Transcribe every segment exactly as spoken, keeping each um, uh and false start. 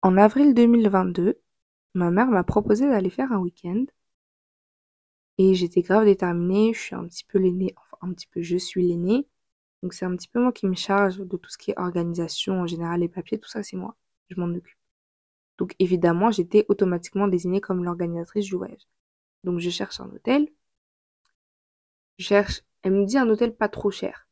En avril deux mille vingt-deux, ma mère m'a proposé d'aller faire un week-end et j'étais grave déterminée. Je suis un petit peu l'aînée, enfin un petit peu, je suis l'aînée. Donc c'est un petit peu moi qui me charge de tout ce qui est organisation, en général les papiers, tout ça c'est moi, je m'en occupe. Donc évidemment, j'étais automatiquement désignée comme l'organisatrice du voyage. Donc je cherche un hôtel. Je cherche, elle me dit un hôtel pas trop cher.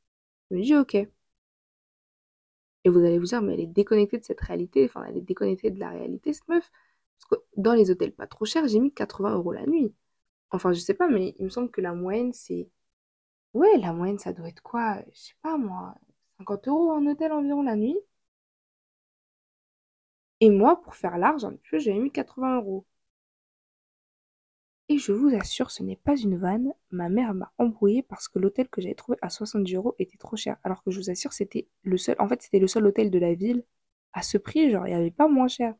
Je me dis ok. Et vous allez vous dire, mais elle est déconnectée de cette réalité, enfin elle est déconnectée de la réalité cette meuf. Parce que dans les hôtels pas trop chers, j'ai mis quatre-vingts euros la nuit. Enfin je sais pas, mais il me semble que la moyenne c'est... Ouais, la moyenne ça doit être quoi? Je sais pas moi, cinquante euros en hôtel environ la nuit. Et moi, pour faire large, un petit peu, j'avais mis quatre-vingts euros. Et je vous assure, ce n'est pas une vanne. Ma mère m'a embrouillée parce que l'hôtel que j'avais trouvé à soixante-dix euros était trop cher. Alors que je vous assure, c'était le seul, en fait, c'était le seul hôtel de la ville à ce prix. Genre, il n'y avait pas moins cher.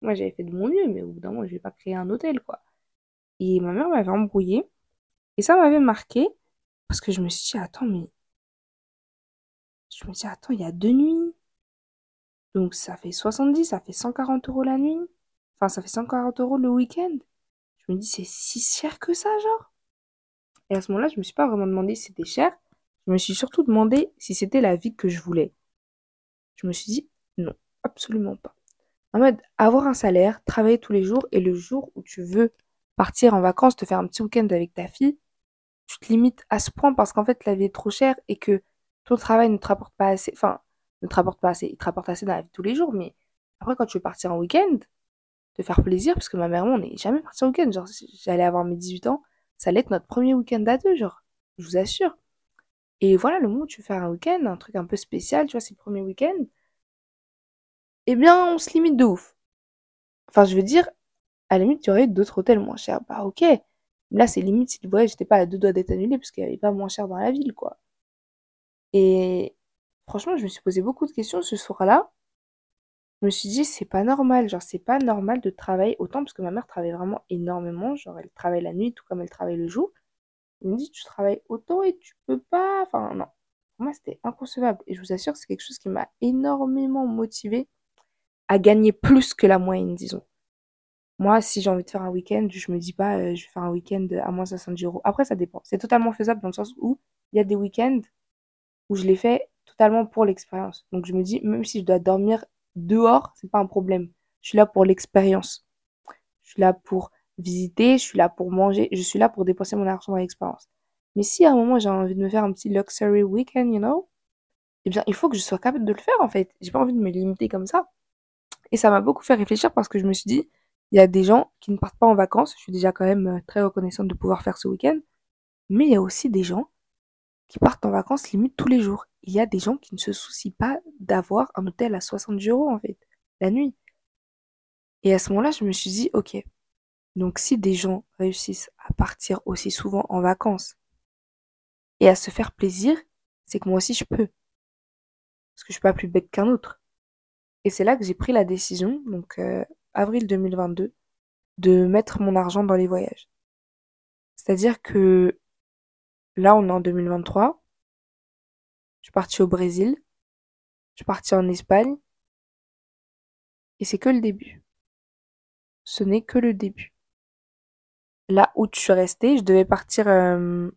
Moi, j'avais fait de mon mieux, mais au bout d'un moment, je vais pas créer un hôtel, quoi. Et ma mère m'avait embrouillée. Et ça m'avait marqué parce que je me suis dit, attends, mais... Je me suis dit, attends, il y a deux nuits. Donc, ça fait soixante-dix, ça fait cent quarante euros la nuit. Enfin, ça fait cent quarante euros le week-end. Je me dis, c'est si cher que ça, genre. Et à ce moment-là, je me suis pas vraiment demandé si c'était cher. Je me suis surtout demandé si c'était la vie que je voulais. Je me suis dit, non, absolument pas. En mode, avoir un salaire, travailler tous les jours, et le jour où tu veux partir en vacances, te faire un petit week-end avec ta fille, tu te limites à ce point parce qu'en fait, la vie est trop chère et que ton travail ne te rapporte pas assez. Enfin, ne te rapporte pas assez. Il te rapporte assez dans la vie tous les jours, mais après, quand tu veux partir en week-end, de faire plaisir, parce que ma mère, moi, on n'est jamais parti en week-end. Genre, j'allais avoir mes dix-huit ans, ça allait être notre premier week-end à deux, genre, je vous assure. Et voilà, le moment où tu veux faire un week-end, un truc un peu spécial, tu vois, c'est le premier week-end, eh bien, on se limite de ouf. Enfin, je veux dire, à la limite, tu aurais eu d'autres hôtels moins chers. Bah, ok. Là, c'est limite, si le voyage n'était pas à deux doigts d'être annulé, parce qu'il n'y avait pas moins cher dans la ville, quoi. Et franchement, je me suis posé beaucoup de questions ce soir-là. Je me suis dit, c'est pas normal, genre c'est pas normal de travailler autant, parce que ma mère travaille vraiment énormément, genre elle travaille la nuit tout comme elle travaille le jour. Elle me dit, tu travailles autant et tu peux pas, enfin non. Pour moi c'était inconcevable, et je vous assure, c'est quelque chose qui m'a énormément motivée à gagner plus que la moyenne, disons. Moi, si j'ai envie de faire un week-end, je me dis pas, euh, je vais faire un week-end à moins soixante euros. Après ça dépend, c'est totalement faisable dans le sens où il y a des week-ends où je les fais totalement pour l'expérience. Donc je me dis, même si je dois dormir dehors, c'est pas un problème. Je suis là pour l'expérience. Je suis là pour visiter, je suis là pour manger, je suis là pour dépenser mon argent dans l'expérience. Mais si à un moment j'ai envie de me faire un petit luxury weekend, you know, eh bien il faut que je sois capable de le faire en fait. J'ai pas envie de me limiter comme ça. Et ça m'a beaucoup fait réfléchir parce que je me suis dit, il y a des gens qui ne partent pas en vacances, je suis déjà quand même très reconnaissante de pouvoir faire ce week-end, mais il y a aussi des gens qui partent en vacances limite tous les jours. Il y a des gens qui ne se soucient pas d'avoir un hôtel à soixante euros en fait, la nuit. Et à ce moment-là, je me suis dit, ok, donc si des gens réussissent à partir aussi souvent en vacances et à se faire plaisir, c'est que moi aussi je peux. Parce que je suis pas plus bête qu'un autre. Et c'est là que j'ai pris la décision, donc euh, avril deux mille vingt-deux, de mettre mon argent dans les voyages. C'est-à-dire que là, on est en deux mille vingt-trois. Je suis partie au Brésil. Je suis partie en Espagne. Et c'est que le début. Ce n'est que le début. Là où je suis restée, je devais partir euh,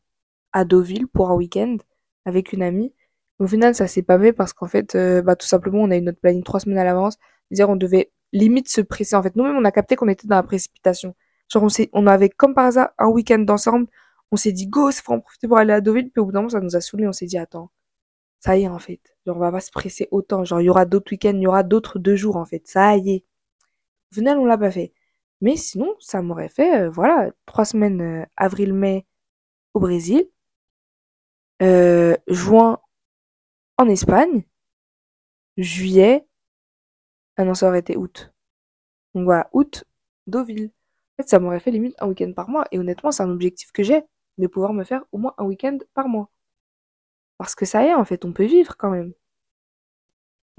à Deauville pour un week-end avec une amie. Au final, ça s'est pas fait parce qu'en fait, euh, bah, tout simplement, on a eu notre planning trois semaines à l'avance. C'est-à-dire, on devait limite se presser. En fait, nous-mêmes, on a capté qu'on était dans la précipitation. Genre, on, s'est, on avait comme par hasard un week-end ensemble. On s'est dit, go, il faut en profiter pour aller à Deauville. Puis au bout d'un moment, ça nous a saoulés. On s'est dit, attends, ça y est, en fait. Genre, on va pas se presser autant. Genre, il y aura d'autres week-ends, il y aura d'autres deux jours, en fait. Ça y est. Au final, on l'a pas fait. Mais sinon, ça m'aurait fait, euh, voilà, trois semaines, euh, avril-mai au Brésil, euh, juin en Espagne, juillet, ah non, ça aurait été août. Donc voilà, août, Deauville. En fait, ça m'aurait fait limite un week-end par mois. Et honnêtement, c'est un objectif que j'ai, de pouvoir me faire au moins un week-end par mois. Parce que ça y est, en fait, on peut vivre quand même.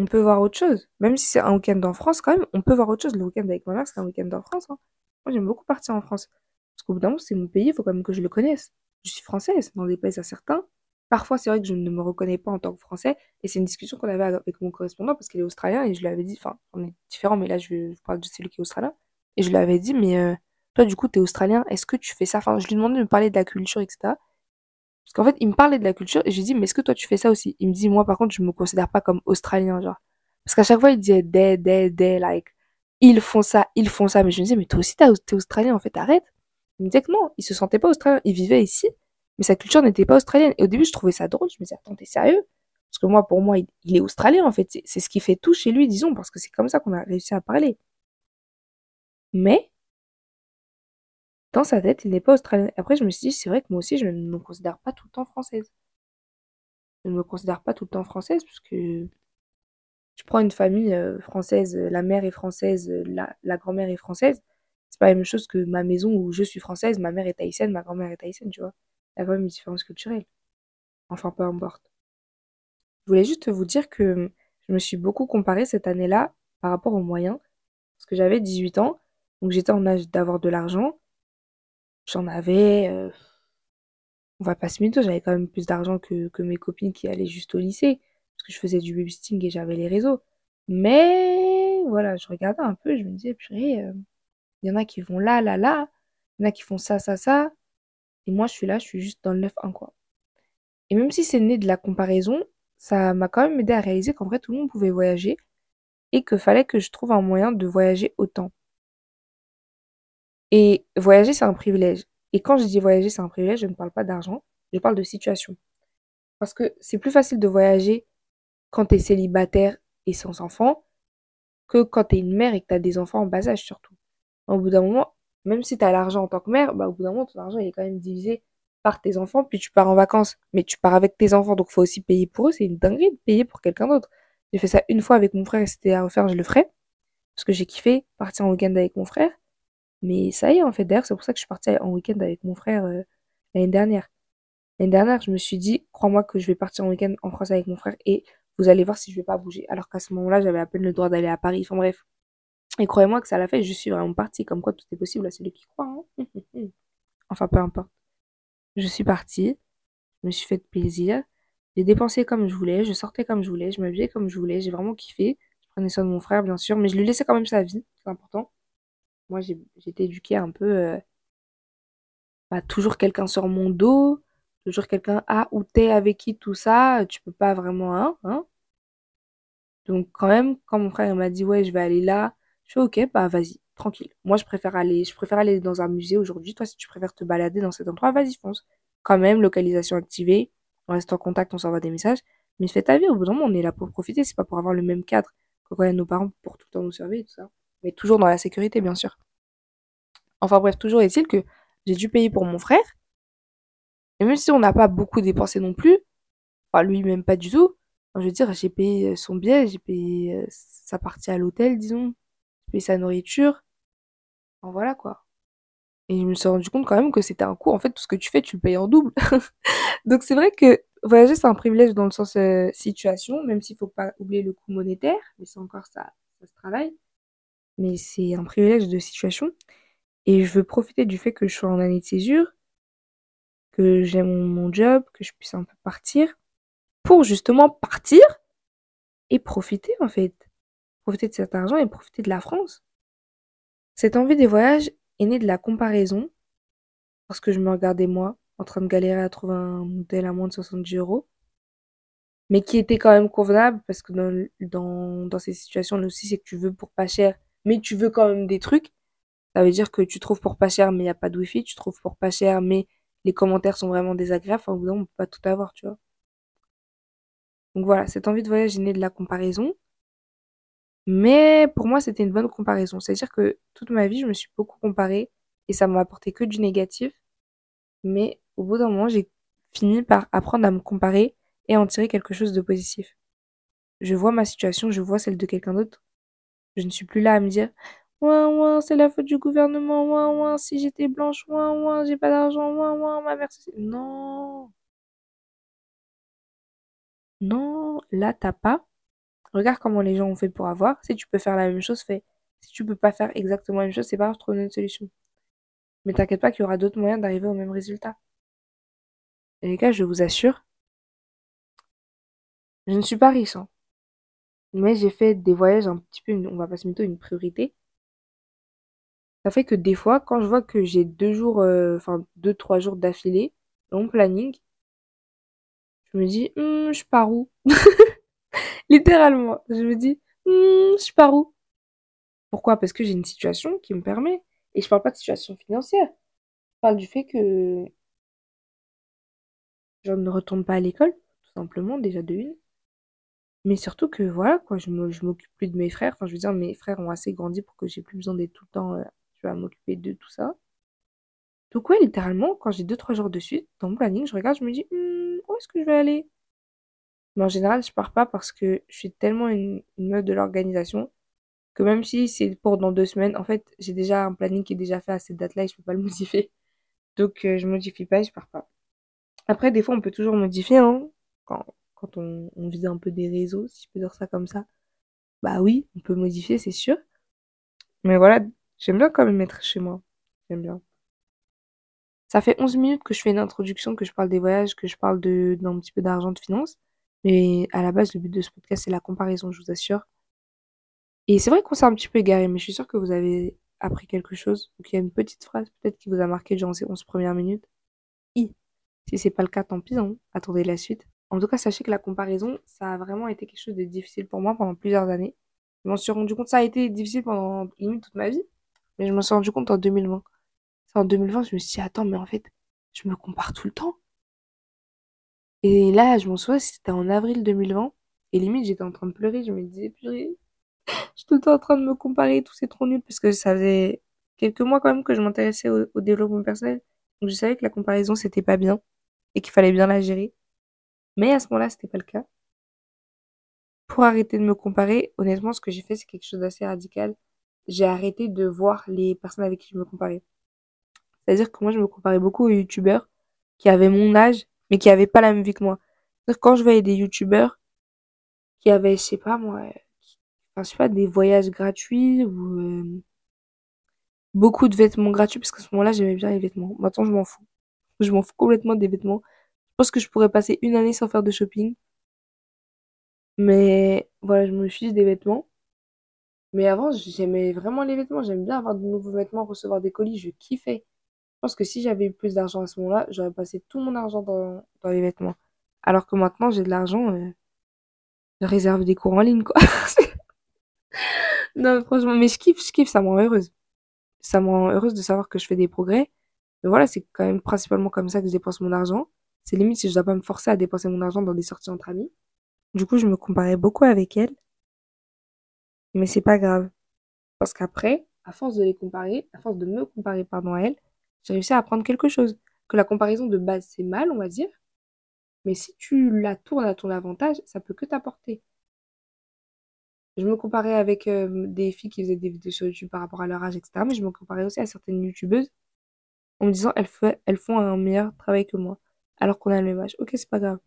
On peut voir autre chose. Même si c'est un week-end en France, quand même, on peut voir autre chose. Le week-end avec ma mère, c'est un week-end en France. Hein. Moi, j'aime beaucoup partir en France. Parce qu'au bout d'un moment, c'est mon pays, il faut quand même que je le connaisse. Je suis française, dans des pays incertains. Parfois, c'est vrai que je ne me reconnais pas en tant que Français, et c'est une discussion qu'on avait avec mon correspondant parce qu'il est australien, et je lui avais dit, enfin, on est différents, mais là, je, je parle de celui qui est australien, et je lui avais dit, mais euh, toi, du coup, t'es australien, est-ce que tu fais ça? Enfin, je lui demandais de me parler de la culture, et cetera. Parce qu'en fait, il me parlait de la culture, et je lui ai dit, mais est-ce que toi, tu fais ça aussi? Il me dit, moi, par contre, je me considère pas comme australien, genre. Parce qu'à chaque fois, il disait, they, they, they, like, ils font ça, ils font ça, mais je me disais, mais toi aussi, t'es australien, en fait, arrête. Il me disait que non, il se sentait pas australien, il vivait ici, mais sa culture n'était pas australienne. Et au début, je trouvais ça drôle, je me disais, attends, t'es sérieux? Parce que moi, pour moi, il, il est australien, en fait, c'est, c'est ce qui fait tout chez lui, disons, parce que c'est comme ça qu'on a réussi à parler. Mais, dans sa tête, il n'est pas australien. Après, je me suis dit, c'est vrai que moi aussi, je ne me considère pas tout le temps française. Je ne me considère pas tout le temps française, parce que tu prends une famille française, la mère est française, la, la grand-mère est française, c'est pas la même chose que ma maison où je suis française, ma mère est tahitienne, ma grand-mère est tahitienne, tu vois. Il y a quand même une différence culturelle. Enfin, peu importe. Je voulais juste vous dire que je me suis beaucoup comparée cette année-là par rapport aux moyens, parce que j'avais dix-huit ans, donc j'étais en âge d'avoir de l'argent. J'en avais, euh, on va pas se mytho, j'avais quand même plus d'argent que, que mes copines qui allaient juste au lycée, parce que je faisais du babysitting et j'avais les réseaux. Mais voilà, je regardais un peu, je me disais, purée, il euh, y en a qui vont là, là, là, il y en a qui font ça, ça, ça, et moi je suis là, je suis juste dans le neuf un, quoi. Et même si c'est né de la comparaison, ça m'a quand même aidé à réaliser qu'en vrai tout le monde pouvait voyager, et qu'il fallait que je trouve un moyen de voyager autant. Et voyager, c'est un privilège. Et quand je dis voyager, c'est un privilège, je ne parle pas d'argent, je parle de situation. Parce que c'est plus facile de voyager quand t'es célibataire et sans enfant que quand t'es une mère et que t'as des enfants en bas âge, surtout. Au bout d'un moment, même si t'as l'argent en tant que mère, bah au bout d'un moment, ton argent il est quand même divisé par tes enfants, puis tu pars en vacances. Mais tu pars avec tes enfants, donc faut aussi payer pour eux. C'est une dinguerie de payer pour quelqu'un d'autre. J'ai fait ça une fois avec mon frère et c'était à refaire, je le ferai. Parce que j'ai kiffé partir en week-end avec mon frère. Mais ça y est, en fait, d'ailleurs, c'est pour ça que je suis partie en week-end avec mon frère euh, l'année dernière. L'année dernière, je me suis dit, crois-moi que je vais partir en week-end en France avec mon frère et vous allez voir si je vais pas bouger. Alors qu'à ce moment-là, j'avais à peine le droit d'aller à Paris, enfin bref. Et croyez-moi que ça l'a fait, je suis vraiment partie, comme quoi tout est possible à celui qui croit. Hein. Enfin, peu importe. Je suis partie, je me suis fait plaisir, j'ai dépensé comme je voulais, je sortais comme je voulais, je m'habillais comme je voulais, j'ai vraiment kiffé. Je prenais soin de mon frère, bien sûr, mais je lui laissais quand même sa vie, c'est important. Moi, j'ai, j'ai été éduquée un peu, euh, bah, toujours quelqu'un sur mon dos, toujours quelqu'un, ah, où t'es, avec qui, tout ça, tu peux pas vraiment, hein, hein. Donc, quand même, quand mon frère il m'a dit, ouais, je vais aller là, je fais, ok, bah, vas-y, tranquille. Moi, je préfère aller, je préfère aller dans un musée aujourd'hui. Toi, si tu préfères te balader dans cet endroit, vas-y, fonce. Quand même, localisation activée, on reste en contact, on s'envoie des messages, mais fais ta vie, au bout d'un moment, on est là pour profiter, c'est pas pour avoir le même cadre que quand il y a nos parents pour tout le temps nous surveiller, tout ça. Mais toujours dans la sécurité, bien sûr. Enfin bref, toujours est-il que j'ai dû payer pour mon frère. Et même si on n'a pas beaucoup dépensé non plus, enfin lui même pas du tout, je veux dire, j'ai payé son billet, j'ai payé sa partie à l'hôtel, disons, j'ai payé sa nourriture, enfin voilà quoi. Et je me suis rendu compte quand même que c'était un coût, en fait, tout ce que tu fais, tu le payes en double. Donc c'est vrai que voyager, c'est un privilège dans le sens euh, situation, même s'il ne faut pas oublier le coût monétaire, mais c'est encore ça, ça se travaille. Mais c'est un privilège de situation. Et je veux profiter du fait que je sois en année de césure, que j'ai mon, mon job, que je puisse un peu partir, pour justement partir et profiter en fait. Profiter de cet argent et profiter de la France. Cette envie des voyages est née de la comparaison, parce que je me regardais moi, en train de galérer à trouver un modèle à moins de soixante-dix euros, mais qui était quand même convenable, parce que dans, dans, dans ces situations là aussi, c'est que tu veux pour pas cher, mais tu veux quand même des trucs. Ça veut dire que tu trouves pour pas cher, mais il n'y a pas de wifi. Tu trouves pour pas cher, mais les commentaires sont vraiment désagréables. Enfin, au bout d'un moment, on peut pas tout avoir, tu vois. Donc voilà, cette envie de voyage est née de la comparaison. Mais pour moi, c'était une bonne comparaison. C'est-à-dire que toute ma vie, je me suis beaucoup comparée et ça m'a apporté que du négatif. Mais au bout d'un moment, j'ai fini par apprendre à me comparer et à en tirer quelque chose de positif. Je vois ma situation, je vois celle de quelqu'un d'autre. Je ne suis plus là à me dire ouin ouin, c'est la faute du gouvernement, ouin ouin, si j'étais blanche, ouin ouin, j'ai pas d'argent, ouin ouin, ma mère. Non. Non, là t'as pas. Regarde comment les gens ont fait pour avoir. Si tu peux faire la même chose, fais. Si tu peux pas faire exactement la même chose, c'est pas grave, je trouve une autre solution. Mais t'inquiète pas qu'il y aura d'autres moyens d'arriver au même résultat. Et les gars, je vous assure, Je ne suis pas riche, hein, mais j'ai fait des voyages un petit peu, une- on va pas se mytho, une priorité. Ça fait que des fois, quand je vois que j'ai deux jours, euh, enfin deux, trois jours d'affilée dans mon planning, je me dis, Hmm, je pars où? Littéralement, je me dis, Hmm, je pars où? Pourquoi? Parce que j'ai une situation qui me permet. Et je parle pas de situation financière. Je parle du fait que je ne retourne pas à l'école, tout simplement, déjà de une. Mais surtout que voilà, quoi, je me- je m'occupe plus de mes frères. Enfin, je veux dire, mes frères ont assez grandi pour que j'ai plus besoin d'être tout le temps, euh, tu vois, à m'occuper d'eux, tout ça. Donc ouais, littéralement, quand j'ai deux trois jours de suite, dans mon planning, je regarde, je me dis, Hmm, où est-ce que je vais aller? Mais en général, je pars pas parce que je suis tellement une, une meuf de l'organisation que même si c'est pour dans deux semaines, en fait, j'ai déjà un planning qui est déjà fait à cette date-là et je peux pas le modifier. Donc euh, je modifie pas et je pars pas. Après, des fois, on peut toujours modifier, hein, quand, quand on, on vise un peu des réseaux, si je peux dire ça comme ça. Bah oui, on peut modifier, c'est sûr. Mais voilà, j'aime bien quand même être chez moi. J'aime bien. Ça fait onze minutes que je fais une introduction, que je parle des voyages, que je parle de, d'un petit peu d'argent, de finance. Mais à la base, le but de ce podcast, c'est la comparaison, je vous assure. Et c'est vrai qu'on s'est un petit peu égaré, mais je suis sûre que vous avez appris quelque chose, ou qu'il y a une petite phrase peut-être qui vous a marqué durant ces onze premières minutes. I. Si c'est pas le cas, tant pis, hein. Attendez la suite. En tout cas, sachez que la comparaison, ça a vraiment été quelque chose de difficile pour moi pendant plusieurs années. Je m'en suis rendu compte, ça a été difficile pendant limite toute ma vie, mais je m'en suis rendu compte en deux mille vingt. C'est en deux mille vingt, je me suis dit, attends, mais en fait, je me compare tout le temps. Et là, je m'en souviens, c'était en avril deux mille vingt, et limite, j'étais en train de pleurer, je me disais, purée, je suis tout le temps en train de me comparer et tout, c'est trop nul, parce que ça faisait quelques mois quand même que je m'intéressais au, au développement personnel. Donc je savais que la comparaison, c'était pas bien, et qu'il fallait bien la gérer. Mais à ce moment-là, c'était pas le cas. Pour arrêter de me comparer, honnêtement, ce que j'ai fait, c'est quelque chose d'assez radical. J'ai arrêté de voir les personnes avec qui je me comparais. C'est-à-dire que moi, je me comparais beaucoup aux youtubeurs qui avaient mon âge, mais qui avaient pas la même vie que moi. C'est-à-dire que quand je voyais des youtubeurs qui avaient, je sais pas moi, euh, qui- enfin, je sais pas, des voyages gratuits ou euh, beaucoup de vêtements gratuits, parce qu'à ce moment-là, j'aimais bien les vêtements. Maintenant, je m'en fous. Je m'en fous complètement des vêtements. Je pense que je pourrais passer une année sans faire de shopping. Mais voilà, je me fiche des vêtements. Mais avant, j'aimais vraiment les vêtements. J'aime bien avoir de nouveaux vêtements, recevoir des colis. Je kiffais. Je pense que si j'avais eu plus d'argent à ce moment-là, j'aurais passé tout mon argent dans, dans les vêtements. Alors que maintenant, j'ai de l'argent, euh, je réserve des cours en ligne, quoi. Non, mais franchement, mais je kiffe, je kiffe. Ça me rend heureuse. Ça me rend heureuse de savoir que je fais des progrès. Mais voilà, c'est quand même principalement comme ça que je dépense mon argent. C'est limite si je dois pas me forcer à dépenser mon argent dans des sorties entre amis. Du coup, je me comparais beaucoup avec elle, mais c'est pas grave. Parce qu'après, à force de les comparer, à force de me comparer, pardon, à elle, j'ai réussi à apprendre quelque chose. Que la comparaison de base, c'est mal, on va dire, mais si tu la tournes à ton avantage, ça peut que t'apporter. Je me comparais avec euh, des filles qui faisaient des vidéos sur YouTube par rapport à leur âge, et cetera. Mais je me comparais aussi à certaines YouTubeuses en me disant, elles, fe- elles font un meilleur travail que moi, alors qu'on a le même âge. Ok, c'est pas grave.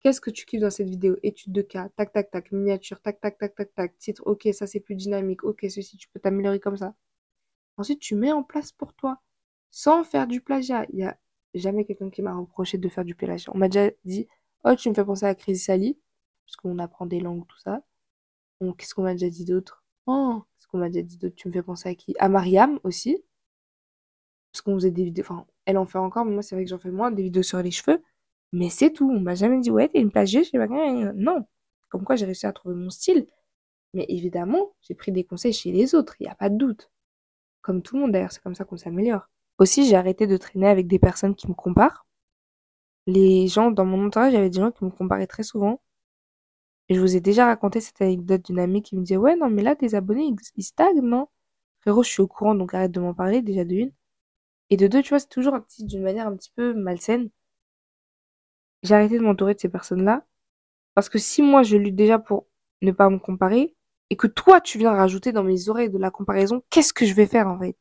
Qu'est-ce que tu kiffes dans cette vidéo? Étude de cas, tac, tac, tac, miniature, tac, tac, tac, tac, tac, titre, ok, ça c'est plus dynamique, ok, ceci, tu peux t'améliorer comme ça. Ensuite, tu mets en place pour toi, sans faire du plagiat. Il n'y a jamais quelqu'un qui m'a reproché de faire du plagiat. On m'a déjà dit, oh, tu me fais penser à Chris Sally, parce qu'on apprend des langues, tout ça. Bon, qu'est-ce qu'on m'a déjà dit d'autre? Oh, qu'est-ce qu'on m'a déjà dit d'autre? Tu me fais penser à qui? À Mariam aussi, parce qu'on faisait des vidéos, enfin, elle en fait encore, mais moi, c'est vrai que j'en fais moins, des vidéos sur les cheveux. Mais c'est tout, on m'a jamais dit, ouais, t'es une plagieuse, j'ai pas gagné. Non. Comme quoi, j'ai réussi à trouver mon style. Mais évidemment, j'ai pris des conseils chez les autres, il n'y a pas de doute. Comme tout le monde, d'ailleurs, c'est comme ça qu'on s'améliore. Aussi, j'ai arrêté de traîner avec des personnes qui me comparent. Les gens dans mon entourage, il y avait des gens qui me comparaient très souvent. Et je vous ai déjà raconté cette anecdote d'une amie qui me disait, ouais, non, mais là, tes abonnés, ils, ils stagnent, non? Frérot, je suis au courant, donc arrête de m'en parler, déjà de une. Et de deux, tu vois, c'est toujours un petit- d'une manière un petit peu malsaine. J'ai arrêté de m'entourer de ces personnes-là. Parce que si moi, je lutte déjà pour ne pas me comparer, et que toi, tu viens rajouter dans mes oreilles de la comparaison, qu'est-ce que je vais faire, en fait?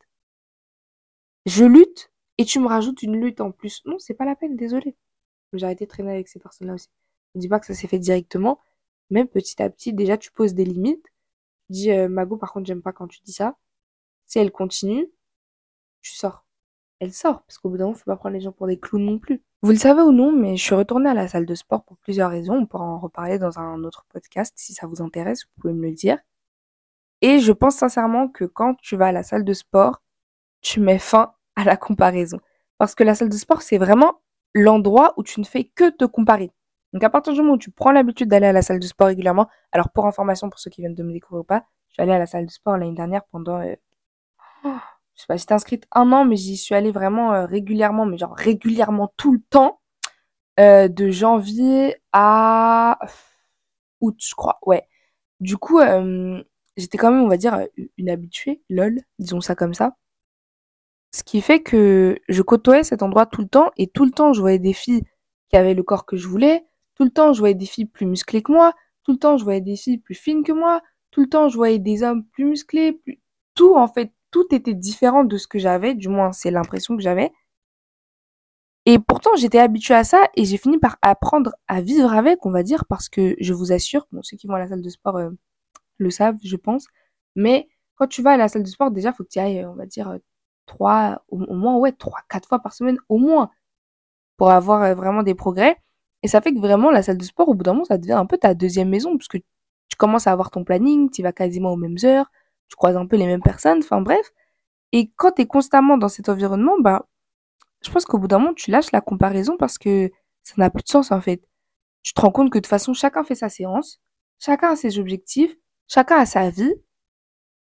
Je lutte, et tu me rajoutes une lutte en plus. Non, c'est pas la peine, désolé. J'ai arrêté de traîner avec ces personnes-là aussi. Je dis pas que ça s'est fait directement, mais petit à petit, déjà, tu poses des limites. Tu dis, euh, Mago, par contre, j'aime pas quand tu dis ça. Si elle continue, tu sors. elle sort, parce qu'au bout d'un moment, il ne faut pas prendre les gens pour des clowns non plus. Vous le savez ou non, mais je suis retournée à la salle de sport pour plusieurs raisons. On pourra en reparler dans un autre podcast si ça vous intéresse, vous pouvez me le dire. Et je pense sincèrement que quand tu vas à la salle de sport, tu mets fin à la comparaison. Parce que la salle de sport, c'est vraiment l'endroit où tu ne fais que te comparer. Donc à partir du moment où tu prends l'habitude d'aller à la salle de sport régulièrement, alors pour information, pour ceux qui viennent de me découvrir ou pas, je suis allée à la salle de sport l'année dernière pendant... Euh... Oh, je sais pas, j'étais inscrite un an, mais j'y suis allée vraiment euh, régulièrement, mais genre régulièrement tout le temps, euh, de janvier à août, je crois, ouais. Du coup, euh, j'étais quand même, on va dire, une habituée, lol, disons ça comme ça. Ce qui fait que je côtoyais cet endroit tout le temps, et tout le temps, je voyais des filles qui avaient le corps que je voulais, tout le temps, je voyais des filles plus musclées que moi, tout le temps, je voyais des filles plus fines que moi, tout le temps, je voyais des hommes plus musclés, plus... tout, en fait, tout était différent de ce que j'avais, du moins, c'est l'impression que j'avais. Et pourtant, j'étais habituée à ça, et j'ai fini par apprendre à vivre avec, on va dire, parce que je vous assure, bon, ceux qui vont à la salle de sport euh, le savent, je pense, mais quand tu vas à la salle de sport, déjà, faut que tu ailles, on va dire, trois, au moins, ouais, trois, quatre fois par semaine, au moins, pour avoir vraiment des progrès. Et ça fait que vraiment, la salle de sport, au bout d'un moment, ça devient un peu ta deuxième maison, parce que tu commences à avoir ton planning, tu y vas quasiment aux mêmes heures, tu croises un peu les mêmes personnes, enfin bref. Et quand tu es constamment dans cet environnement, bah, je pense qu'au bout d'un moment, tu lâches la comparaison parce que ça n'a plus de sens, en fait. Tu te rends compte que de toute façon, chacun fait sa séance, chacun a ses objectifs, chacun a sa vie,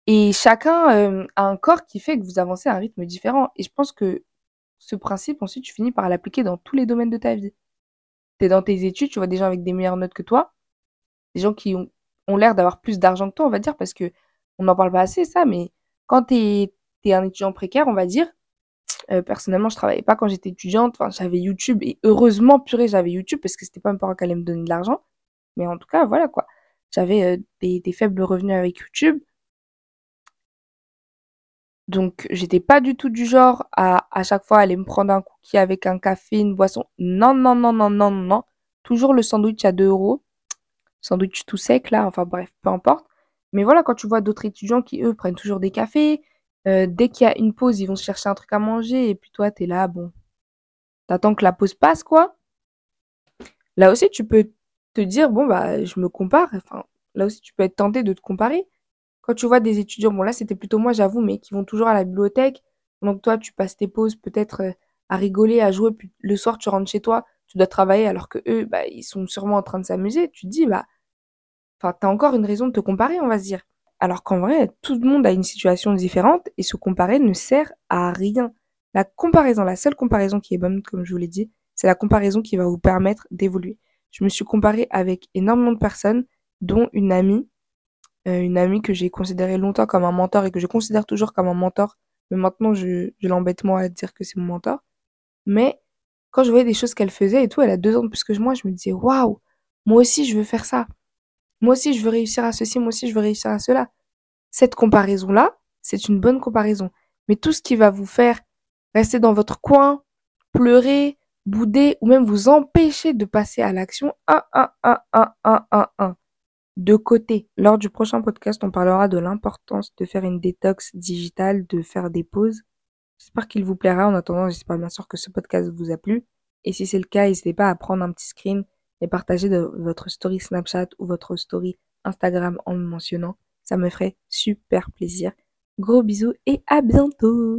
et chacun euh, a un corps qui fait que vous avancez à un rythme différent. Et je pense que ce principe, ensuite, tu finis par l'appliquer dans tous les domaines de ta vie. T'es dans tes études, tu vois des gens avec des meilleures notes que toi, des gens qui ont, ont l'air d'avoir plus d'argent que toi, on va dire, parce que on n'en parle pas assez, ça, mais quand t'es, t'es un étudiant précaire, on va dire, euh, personnellement, je travaillais pas quand j'étais étudiante, enfin, j'avais YouTube, et heureusement, purée, j'avais YouTube, parce que c'était pas mes parents qui allaient me donner de l'argent, mais en tout cas, voilà, quoi. J'avais euh, des, des faibles revenus avec YouTube, donc, j'étais pas du tout du genre à, à chaque fois aller me prendre un cookie avec un café, une boisson. Non, non, non, non, non, non, non. Toujours le sandwich à deux euros. Sandwich tout sec, là. Enfin, bref, peu importe. Mais voilà, quand tu vois d'autres étudiants qui, eux, prennent toujours des cafés, euh, dès qu'il y a une pause, ils vont se chercher un truc à manger. Et puis toi, t'es là, bon. T'attends que la pause passe, quoi. Là aussi, tu peux te dire, bon, bah, je me compare. Enfin, là aussi, tu peux être tenté de te comparer. Quand tu vois des étudiants, bon là c'était plutôt moi j'avoue, mais qui vont toujours à la bibliothèque, donc toi tu passes tes pauses peut-être à rigoler, à jouer, puis le soir tu rentres chez toi, tu dois travailler alors que eux, bah, ils sont sûrement en train de s'amuser, tu te dis, bah, enfin t'as encore une raison de te comparer, on va se dire. Alors qu'en vrai, tout le monde a une situation différente et se comparer ne sert à rien. La comparaison, la seule comparaison qui est bonne, comme je vous l'ai dit, c'est la comparaison qui va vous permettre d'évoluer. Je me suis comparée avec énormément de personnes, dont une amie, Euh, une amie que j'ai considérée longtemps comme un mentor et que je considère toujours comme un mentor, mais maintenant je, je l'embête moi à dire que c'est mon mentor. Mais quand je voyais des choses qu'elle faisait et tout, elle a deux ans de plus que moi, je me disais waouh, moi aussi je veux faire ça, moi aussi je veux réussir à ceci, moi aussi je veux réussir à cela. Cette comparaison là, c'est une bonne comparaison, mais tout ce qui va vous faire rester dans votre coin, pleurer, bouder ou même vous empêcher de passer à l'action, un un un un un un un. De côté. Lors du prochain podcast, on parlera de l'importance de faire une détox digitale, de faire des pauses. J'espère qu'il vous plaira. En attendant, j'espère bien sûr que ce podcast vous a plu. Et si c'est le cas, n'hésitez pas à prendre un petit screen et partager de votre story Snapchat ou votre story Instagram en me mentionnant. Ça me ferait super plaisir. Gros bisous et à bientôt!